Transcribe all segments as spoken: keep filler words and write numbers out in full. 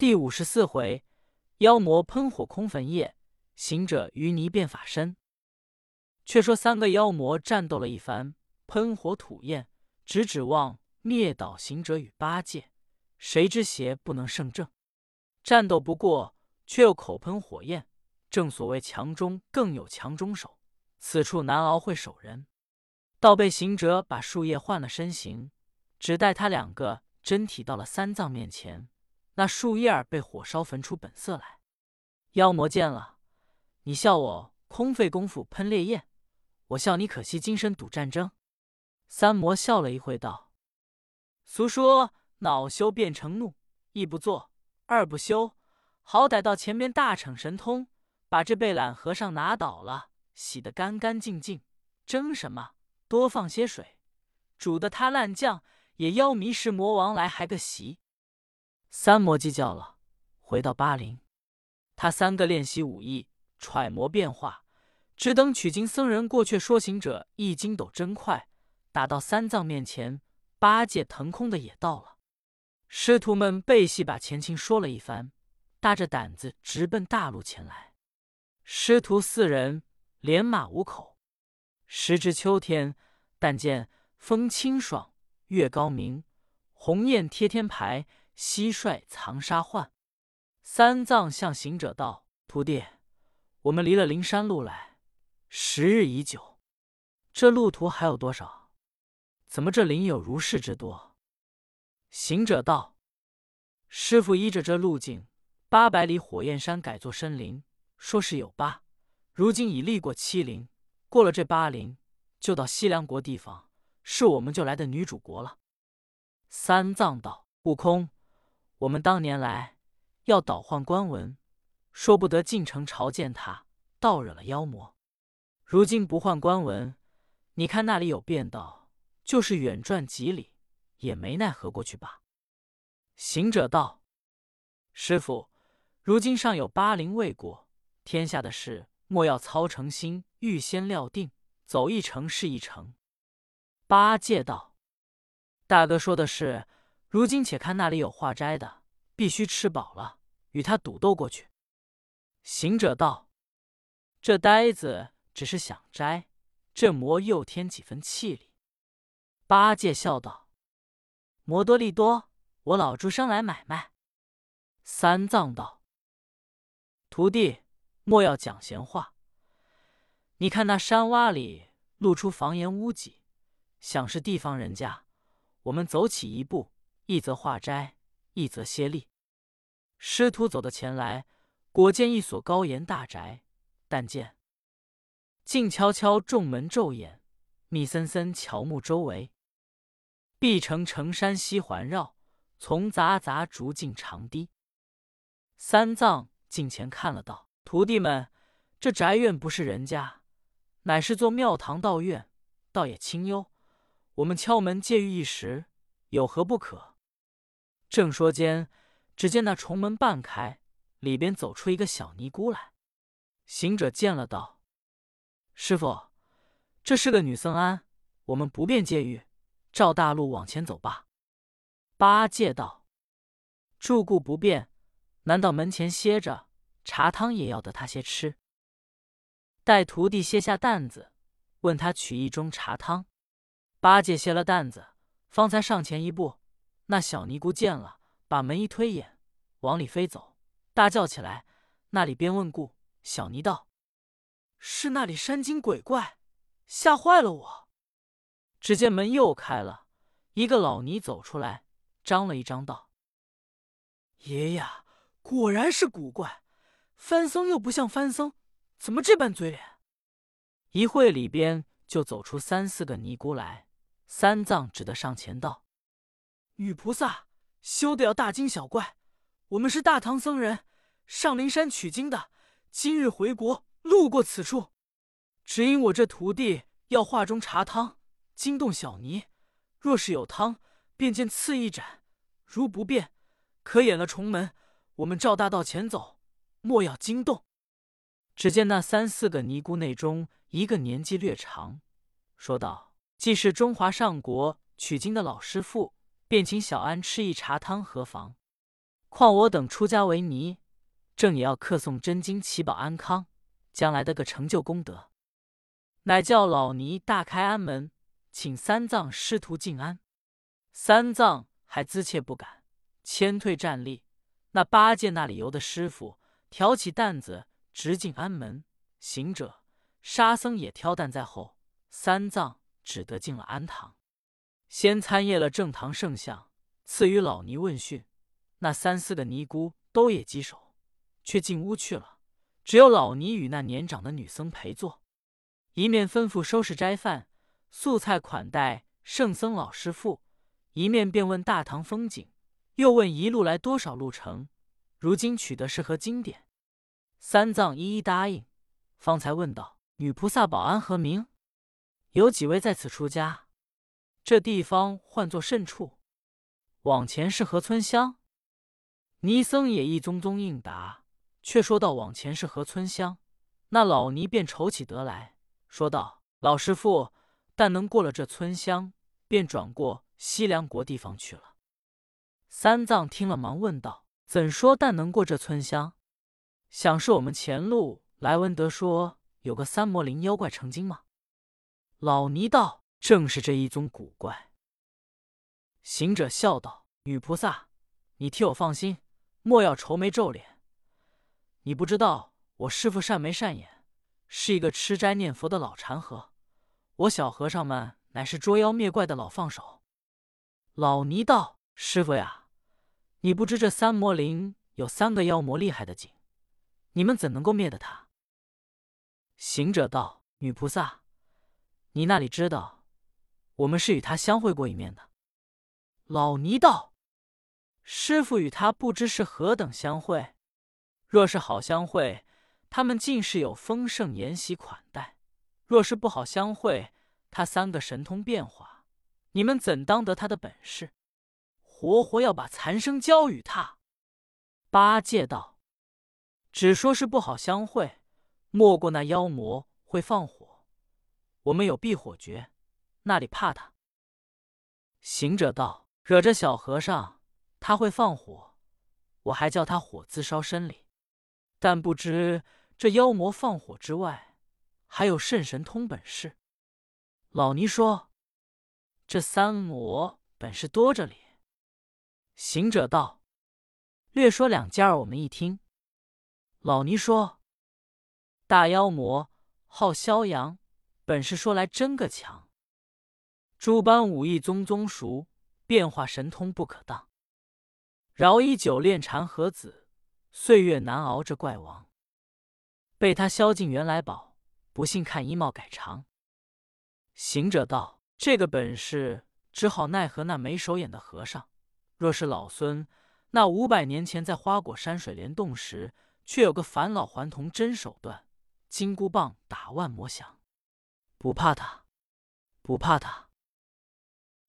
第五十四回，妖魔喷火空坟夜，行者于泥变法身。却说三个妖魔战斗了一番，喷火吐焰，只指望灭倒行者与八戒，谁知邪不能胜正，战斗不过，却又口喷火焰。正所谓强中更有强中手，此处难熬会手人。倒被行者把树叶换了身形，只待他两个真体到了三藏面前，那树叶儿被火烧焚出本色来。妖魔见了，你笑我空费功夫喷烈焰，我笑你可惜精神赌战争。三魔笑了一会道：俗说恼羞变成怒，一不做二不休，好歹到前边大逞神通，把这被懒和尚拿倒了，洗得干干净净，争什么？多放些水，煮得他烂酱也邀迷石魔王来还个席。三魔计较了，回到巴陵，他三个练习武艺，揣摩变化，只等取经僧人过，却说行者一筋斗真快，打到三藏面前，八戒腾空的也到了。师徒们背细把前情说了一番，搭着胆子直奔大路前来。师徒四人连马五口，时值秋天，但见风清爽，月高明，鸿雁贴天排，蟋蟀藏沙浣。三藏向行者道：徒弟，我们离了灵山路来时日已久，这路途还有多少？怎么这林有如是之多？行者道：师父依着这路径，八百里火焰山改作深林，说是有八，如今已历过七陵，过了这八陵，就到西凉国地方，是我们就来的女主国了。三藏道：悟空，我们当年来要倒换官文，说不得进城朝见他，倒惹了妖魔。如今不换官文，你看那里有便道，就是远转几里，也没奈何过去吧。行者道：师父，如今尚有八陵未过，天下的事，莫要操诚心，预先料定，走一程是一程。八戒道：大哥说的是，如今且看那里有化斋的，必须吃饱了，与他赌斗过去。行者道：这呆子只是想斋，这魔又添几分气力。八戒笑道：魔多利多，我老猪生来买卖。三藏道：徒弟，莫要讲闲话，你看那山洼里露出房檐屋脊，想是地方人家，我们走起一步，一则化斋，一则歇力。师徒走得前来，果见一所高檐大宅，但见静悄悄，众门骤掩，密森森乔木周围，碧城城山西环绕，丛杂杂竹径长堤。三藏近前看了道：徒弟们，这宅院不是人家，乃是座庙堂道院，倒也清幽，我们敲门借寓一时，有何不可？正说间，只见那重门半开，里边走出一个小尼姑来。行者见了道：师父，这是个女僧庵，我们不便借寓，照大路往前走吧。八戒道：住故不便，难道门前歇着，茶汤也要得他些吃？待徒弟歇下担子，问他取一盅茶汤。八戒歇了担子，方才上前一步，那小尼姑见了，把门一推掩，往里飞走，大叫起来。那里边问故，小尼道：是那里山精鬼怪，吓坏了我。只见门又开了，一个老尼走出来，张了一张道：爷呀，果然是古怪，翻僧又不像翻僧，怎么这般嘴脸？一会里边就走出三四个尼姑来。三藏只得上前道：女菩萨，休得要大惊小怪，我们是大唐僧人，上灵山取经的，今日回国，路过此处，只因我这徒弟要化盅茶汤，惊动小尼，若是有汤，便见刺一斩，如不便，可掩了重门，我们照大道前走，莫要惊动。只见那三四个尼姑内中，一个年纪略长，说道：既是中华上国取经的老师傅，便请小安吃一茶汤何妨？况我等出家为尼，正也要刻诵真经，祈保安康，将来的个成就功德。乃叫老尼大开庵门，请三藏师徒进庵。三藏还姿怯不敢，谦退站立。那八戒那里游的师傅挑起担子，直进庵门。行者、沙僧也挑担在后，三藏只得进了庵堂，先参谒了正堂圣像，赐予老尼问讯。那三四个尼姑都也稽首，却进屋去了。只有老尼与那年长的女僧陪坐，一面吩咐收拾斋饭、素菜款待圣僧老师傅，一面便问大唐风景，又问一路来多少路程，如今取得是何经典。三藏一一答应，方才问道：“女菩萨保安何名？有几位在此出家？这地方唤作甚处？往前是何村乡？”尼僧也一宗宗应答，却说到往前是何村乡，那老尼便愁起得来，说道：“老师傅，但能过了这村乡，便转过西凉国地方去了。”三藏听了，忙问道：“怎说但能过这村乡？想是我们前路来闻得说有个三魔灵妖怪成精吗？”老尼道：“正是这一宗古怪。”行者笑道：“女菩萨，你替我放心，莫要愁眉皱脸。你不知道我师父善眉善眼，是一个吃斋念佛的老禅和，我小和尚们乃是捉妖灭怪的老放手。”老尼道：“师父呀，你不知这三魔灵有三个妖魔厉害的紧，你们怎能够灭得他？”行者道：“女菩萨，你那里知道，我们是与他相会过一面的。”老尼道：“师父与他不知是何等相会，若是好相会，他们尽是有丰盛筵席款待；若是不好相会，他三个神通变化，你们怎当得他的本事？活活要把残生交与他。”八戒道：“只说是不好相会，莫过那妖魔会放火，我们有避火诀，那里怕他？”行者道：“惹这小和尚，他会放火，我还叫他火自烧身里。但不知这妖魔放火之外，还有甚神通本事？”老尼说：“这三魔本事多着哩。”行者道：“略说两件儿，我们一听。”老尼说：“大妖魔号萧阳，本事说来真个强，诸般武艺宗宗熟，变化神通不可当。饶一久炼禅和子，岁月难熬这怪王。被他萧尽原来宝，不信看衣帽改长。”行者道：“这个本事只好奈何那没手眼的和尚。若是老孙那五百年前在花果山水帘洞时，却有个返老还童真手段，金箍棒打万魔降，不怕他，不怕他。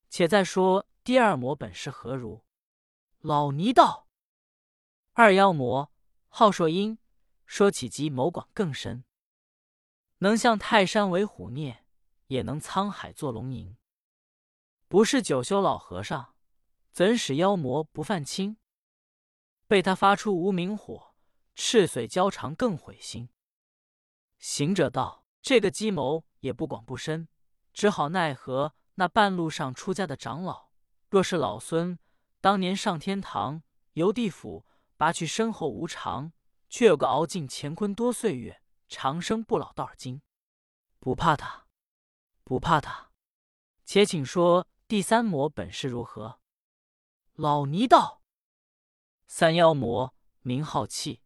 且再说第二魔本事何如？”老尼道：“二妖魔号烁鹰，说起极谋广更深，能像泰山为虎孽，也能沧海作龙吟。不是九修老和尚，怎使妖魔不犯亲？被他发出无名火，赤髓交肠更毁心。”行者道：“这个计谋也不广不深，只好奈何那半路上出家的长老。若是老孙当年上天堂游地府，拔去身后无常，却有个熬尽乾坤多岁月，长生不老道而今，不怕他，不怕他。且请说第三魔本事如何？”老尼道：“三妖魔名浩气，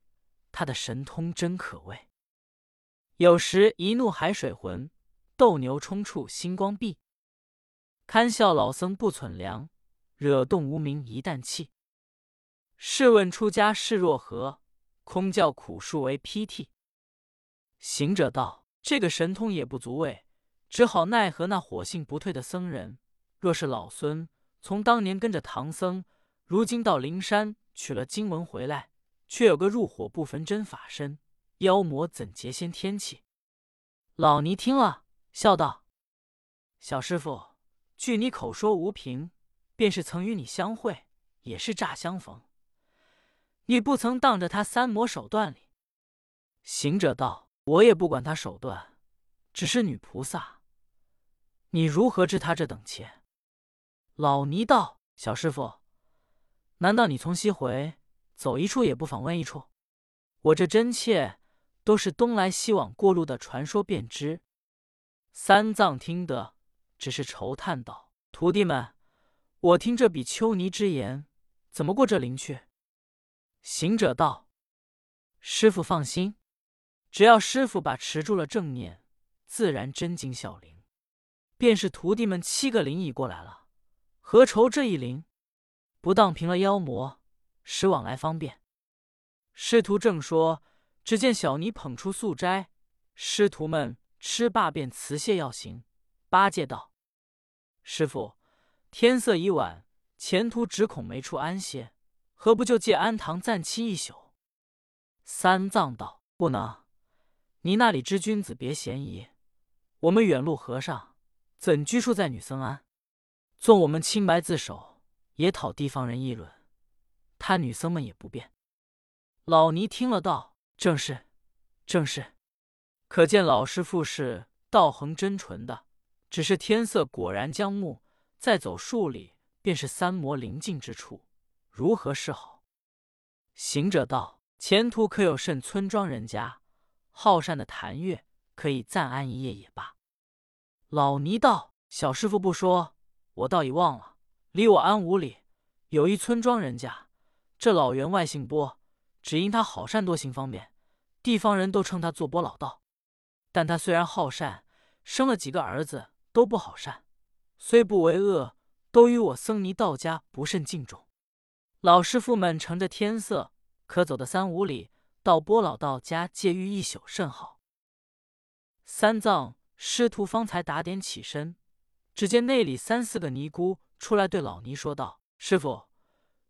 他的神通真可畏。有时一怒海水浑，斗牛冲处星光避。堪笑老僧不忖量，惹动无名一旦气。试问出家事若何？空叫苦树为披剃。”行者道：“这个神通也不足畏，只好奈何那火性不退的僧人。若是老孙从当年跟着唐僧，如今到灵山取了经文回来，却有个入火不焚真法身，妖魔怎劫先天气？”老尼听了，笑道：“小师傅，据你口说无凭，便是曾与你相会，也是乍相逢。你不曾当着他三魔手段里。”行者道：“我也不管他手段，只是女菩萨，你如何知他这等钱？”老尼道：“小师傅，难道你从西回走一处也不访问一处？我这真切都是东来西往过路的传说便知。”三藏听得，只是愁叹道：“徒弟们，我听这比丘尼之言，怎么过这林去？”行者道：“师父放心，只要师父把持住了正念，自然真经效灵。便是徒弟们七个灵已过来了，何愁这一灵？不当平了妖魔，使往来方便。”师徒正说，只见小尼捧出素斋，师徒们吃罢便辞谢要行。八戒道：“师父，天色已晚，前途只恐没处安歇，何不就借安堂暂栖一宿？”三藏道：“不能，你那里知君子别嫌疑，我们远路和尚怎居住在女僧庵？纵我们清白自守，也讨地方人议论，他女僧们也不便。”老尼听了道：“正是，正是。”可见老师傅是道行真纯的，只是天色果然将暮，再走数里便是三魔临近之处，如何是好？行者道：“前途可有甚村庄人家好善的谈乐，可以暂安一夜也罢。”老尼道：“小师傅不说，我倒已忘了。离我安五里有一村庄人家，这老员外姓波，只因他好善多行方便，地方人都称他做波老道。但他虽然好善，生了几个儿子都不好善，虽不为恶，都与我僧尼道家不甚敬重。老师傅们乘着天色，可走的三五里，到波老道家借浴一宿甚好。”三藏师徒方才打点起身，只见那里三四个尼姑出来，对老尼说道：“师傅，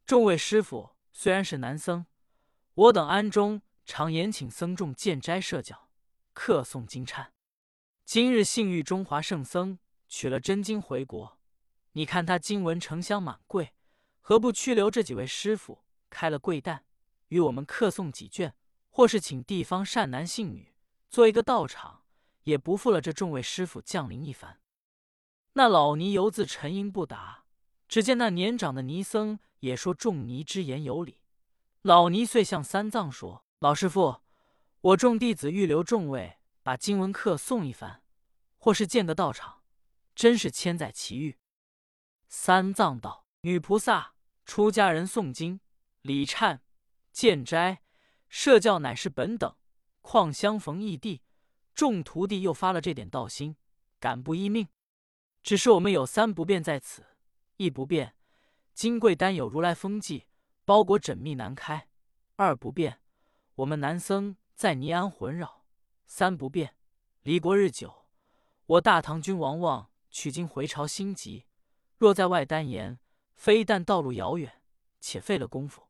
众位师傅虽然是男僧，我等庵中常严请僧众建斋设教，客诵经忏。今日幸遇中华圣僧取了真经回国，你看他经文成箱满柜，何不拘留这几位师傅，开了贵担，与我们客诵几卷，或是请地方善男信女做一个道场，也不负了这众位师傅降临一番。”那老尼犹自沉吟不答，只见那年长的尼僧也说众尼之言有理。老尼遂向三藏说：“老师傅，我众弟子预留众位，把经文客诵一番，或是建个道场，真是千载奇遇。”三藏道：“女菩萨出家人诵经、礼忏、建斋、设教乃是本等，况相逢异地，众徒弟又发了这点道心，敢不依命？只是我们有三不便在此：一不便，金贵丹有如来封记，包裹缜密难开；二不便，我们男僧在尼庵混扰；三不便，离国日久，我大唐君王望取经回朝心急，若在外单言，非但道路遥远，且费了功夫。”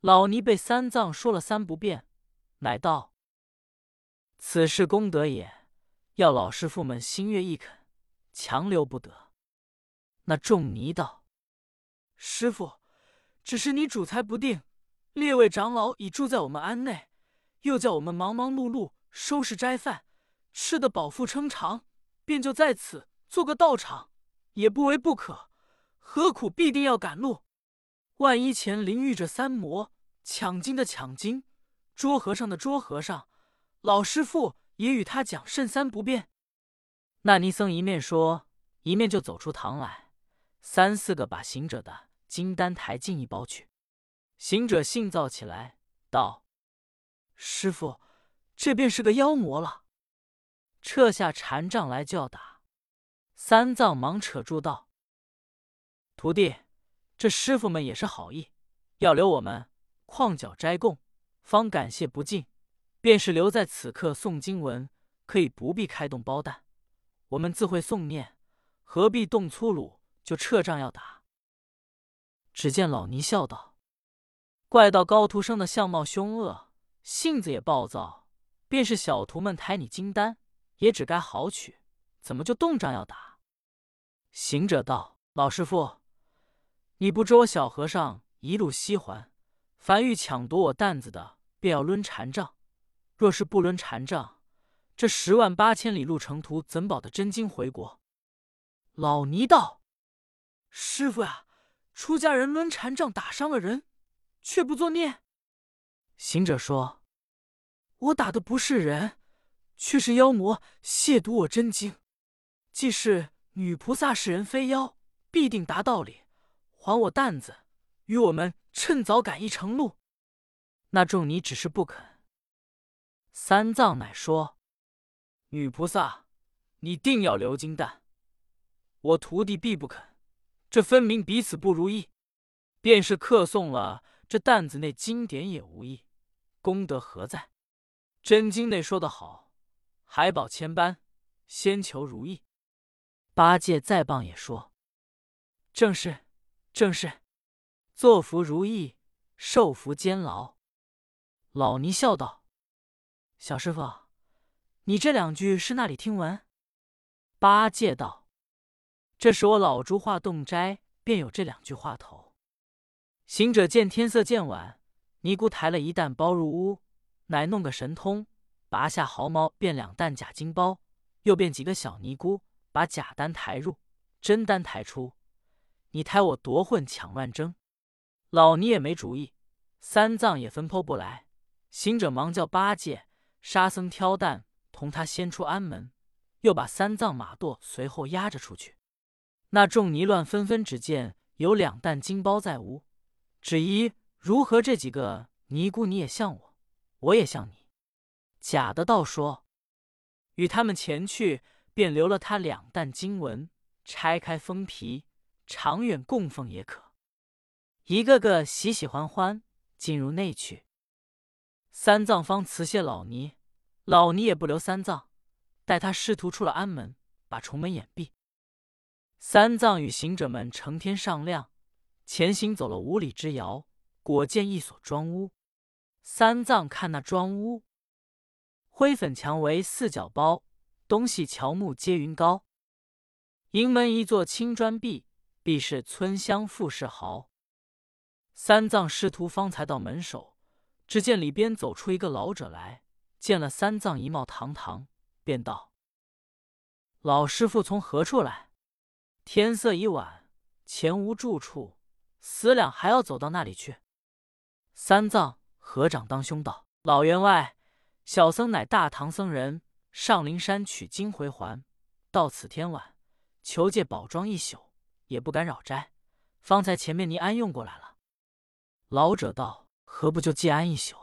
老尼被三藏说了三不便，乃道：“此事功德也，要老师傅们心悦意肯，强留不得。”那众尼道：“师傅，只是你主才不定，列位长老已住在我们庵内，又叫我们忙忙碌碌收拾斋饭，吃得饱腹撑肠，便就在此做个道场，也不为不可，何苦必定要赶路？万一前临遇着三魔，抢经的抢经，捉和尚的捉和尚，老师傅也与他讲甚三不便？”那尼僧一面说，一面就走出堂来，三四个把行者的金丹抬进一包去。行者信造起来，道：“师傅，这便是个妖魔了。”撤下禅杖来就要打，三藏忙扯住道：“徒弟，这师傅们也是好意，要留我们旷脚斋供，方感谢不尽。便是留在此刻诵经文，可以不必开动包担，我们自会诵念，何必动粗鲁就撤杖要打？”只见老尼笑道：“怪道高徒生的相貌凶恶，性子也暴躁，便是小徒们抬你金丹，也只该好取，怎么就动杖要打？”行者道：“老师傅，你不知我小和尚一路西还，凡欲抢夺我担子的，便要抡禅杖。若是不抡禅杖，这十万八千里路程途怎保得真经回国？”老尼道：“师傅呀、啊，出家人抡禅杖打伤了人，却不作孽。”行者说：“我打的不是人，却是妖魔亵渎我真经。既是女菩萨是人非妖，必定达道理，还我担子，与我们趁早赶一程路。”那众尼只是不肯。三藏乃说：“女菩萨，你定要留金蛋，我徒弟必不肯，这分明彼此不如意。便是客送了，这担子内经典也无益，功德何在？真经内说得好，海宝千般，先求如意。”八戒再棒也说：“正是，正是，作福如意，受福监牢。”老尼笑道：“小师傅，你这两句是那里听闻？”八戒道：“这是我老猪化洞斋便有这两句话头。”行者见天色渐晚，尼姑抬了一担包入屋，乃弄个神通，拔下毫毛变两担假金包，又变几个小尼姑，把假单抬入，真单抬出，你抬我夺混抢乱争。老尼也没主意，三藏也分剖不来。行者忙叫八戒、沙僧挑担，同他先出庵门，又把三藏马垛随后压着出去。那众尼乱纷纷，只见有两担金包在无，只一如何这几个尼姑你也像我，我也像你。假的道说：“与他们前去，便留了他两担经文，拆开封皮，长远供奉也可。”一个个喜喜欢欢，进入内去。三藏方辞谢老尼，老尼也不留三藏，待他师徒出了庵门，把重门掩闭。三藏与行者们成天上量，前行走了五里之遥，果见一所庄屋。三藏看那庄屋，灰粉墙为四角包，东西乔木皆云高。迎门一座青砖壁，壁是村乡富士豪。三藏师徒方才到门首，只见里边走出一个老者来，见了三藏一貌堂堂，便道：“老师傅从何处来？天色已晚，前无住处，死两还要走到那里去？”三藏合掌当胸道：“老员外，小僧乃大唐僧人，上灵山取经回还，到此天晚，求借宝庄一宿，也不敢扰斋。方才前面你安用过来了。”老者道：“何不就借安一宿？”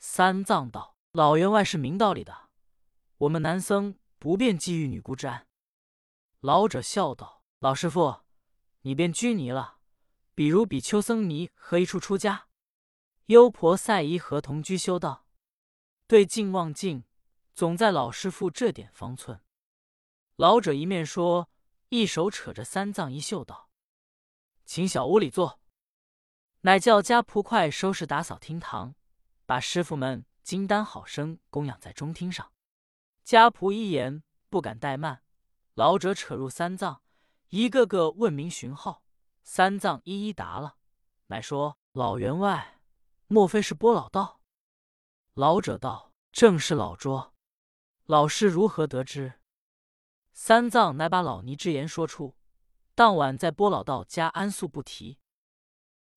三藏道：“老员外是明道理的，我们男僧不便觊觎女姑之安。”老者笑道：“老师傅，你便拘泥了，比如比丘僧尼何一处出家？优婆塞夷和同居修道，对境忘境，总在老师傅这点方寸。”老者一面说，一手扯着三藏衣袖道：“请小屋里坐。”乃叫家仆快收拾打扫厅堂，把师傅们金丹好生供养在中厅上。家仆一言不敢怠慢，老者扯入三藏，一个个问名询号，三藏一一答了，乃说：“老员外，莫非是波老道？”老者道：“正是老拙，老师如何得知？”三藏乃把老尼之言说出，当晚在波老道家安宿不提。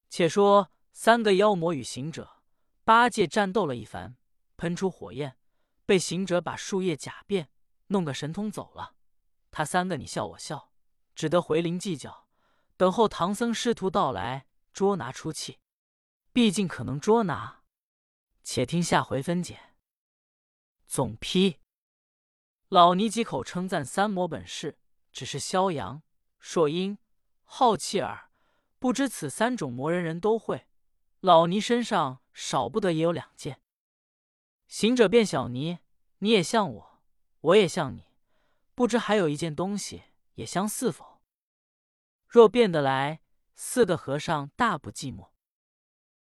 且说三个妖魔与行者、八戒战斗了一番，喷出火焰，被行者把树叶假变，弄个神通走了。他三个你笑我笑，只得回林计较，等候唐僧师徒到来，捉拿出气。毕竟可能捉拿，且听下回分解。总批：老尼几口称赞三魔本事，只是萧阳、朔英、好弃儿，不知此三种魔人人都会，老尼身上少不得也有两件。行者变小尼，你也像我，我也像你，不知还有一件东西也相似否？若变得来，四个和尚大不寂寞。